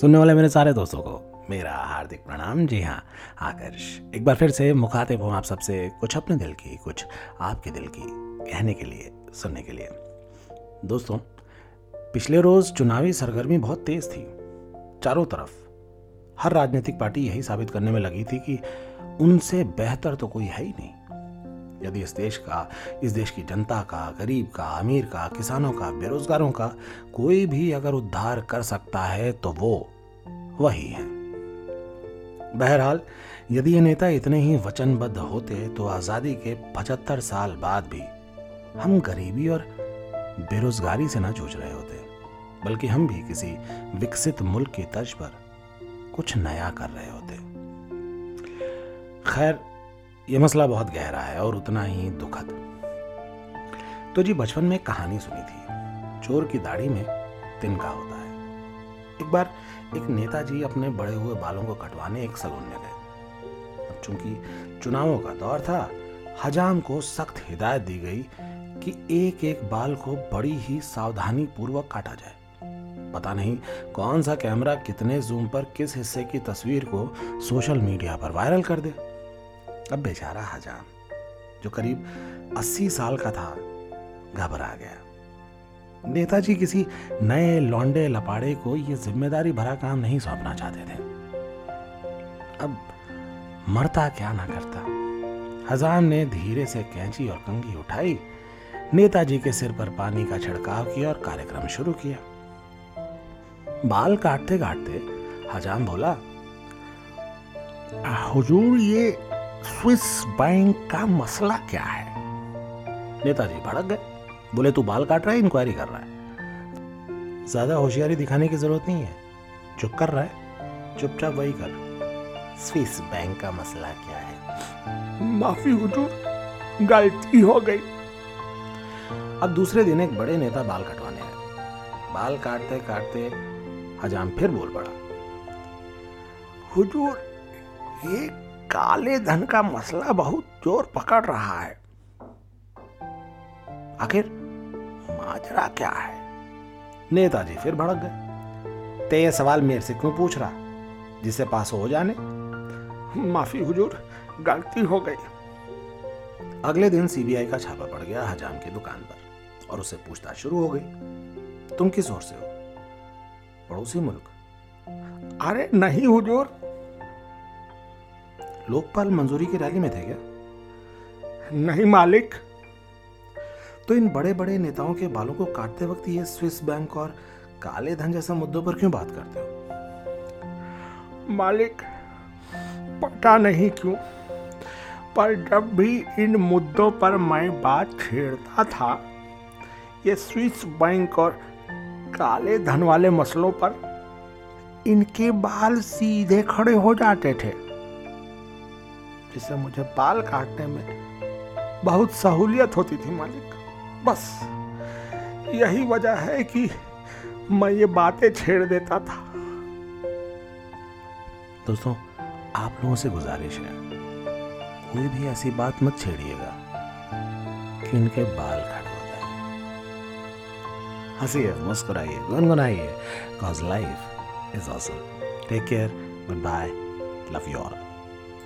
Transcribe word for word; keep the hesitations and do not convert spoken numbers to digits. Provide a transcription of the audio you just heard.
सुनने वाले मेरे सारे दोस्तों को मेरा हार्दिक प्रणाम। जी हाँ, आकर्ष एक बार फिर से मुखातिब हूँ आप सबसे, कुछ अपने दिल की, कुछ आपके दिल की, कहने के लिए, सुनने के लिए। दोस्तों, पिछले रोज़ चुनावी सरगर्मी बहुत तेज़ थी। चारों तरफ हर राजनीतिक पार्टी यही साबित करने में लगी थी कि उनसे बेहतर तो कोई है ही नहीं। यदि इस देश का, इस देश की जनता का, गरीब का, अमीर का, किसानों का, बेरोजगारों का कोई भी अगर उद्धार कर सकता है तो वो वही है। बहरहाल, यदि ये नेता इतने ही वचनबद्ध होते तो आज़ादी के पचहत्तर साल बाद भी हम गरीबी और बेरोजगारी से ना जूझ रहे होते, बल्कि हम भी किसी विकसित मुल्क की तर्ज पर कुछ नया कर रहे होते। खैर, यह मसला बहुत गहरा है और उतना ही दुखद। तो जी, बचपन में कहानी सुनी थी, चोर की दाढ़ी में तिनका होता है। एक बार एक नेताजी अपने बड़े हुए बालों को कटवाने एक सलून में गए। अब चूंकि चुनावों का दौर था, हजाम को सख्त हिदायत दी गई कि एक एक बाल को बड़ी ही सावधानी पूर्वक काटा जाए। पता नहीं कौन सा कैमरा कितने जूम पर किस हिस्से की तस्वीर को सोशल मीडिया पर वायरल कर दे। अब बेचारा हजाम, जो करीब अस्सी साल का था, घबरा गया। नेताजी किसी नए लौंडे लपाड़े को यह जिम्मेदारी भरा काम नहीं सौंपना चाहते थे। अब मरता क्या ना करता, हजाम ने धीरे से कैंची और कंघी उठाई, नेताजी के सिर पर पानी का छिड़काव किया और कार्यक्रम शुरू किया। बाल काटते काटते हजाम बोला, हुजूर, ये स्विस बैंक का मसला क्या है? नेताजी भड़क गए, बोले, तू बाल काट रहा है, इंक्वायरी कर रहा है, ज्यादा होशियारी दिखाने की जरूरत नहीं है, जो कर रहा है चुपचाप वही कर। स्विस बैंक का मसला क्या है? माफी हुजूर, गलती हो गई। अब दूसरे दिन एक बड़े नेता बाल कटवाने आए। बाल काटते काटते हजाम फिर बोल पड़ा, हुजूर, ये काले धन का मसला बहुत जोर पकड़ रहा है, आखिर माजरा क्या है? नेताजी फिर भड़क गए, ते ये सवाल मेरे से क्यों पूछ रहा, जिसे पास हो जाने। माफी हुजूर, गलती हो गई। अगले दिन सीबीआई का छापा पड़ गया हजाम की दुकान पर और उसे पूछताछ शुरू हो गई। तुम किस ओर से हो? पड़ोसी मुल्क। अरे नहीं हुजूर। लोकपाल मंजूरी की रैली में थे क्या? नहीं मालिक। तो इन बड़े बड़े नेताओं के बालों को काटते वक्त ये स्विस बैंक और काले धन जैसे मुद्दों पर क्यों बात करते हो? मालिक, पता नहीं क्यों, पर जब भी इन मुद्दों पर मैं बात छेड़ता था, ये स्विस बैंक और काले धन वाले मसलों पर इनके बाल सीधे खड़े हो जाते थे, जिससे मुझे बाल काटने में बहुत सहूलियत होती थी मालिक। बस यही वजह है कि मैं ये बातें छेड़ देता था। दोस्तों, आप लोगों से गुजारिश है, कोई भी ऐसी बात मत छेड़िएगा कि इनके बाल काट। हंसिए, मुस्कुराइए, गुनगुनाइए, 'cause life is awesome. Take care, goodbye, love you all.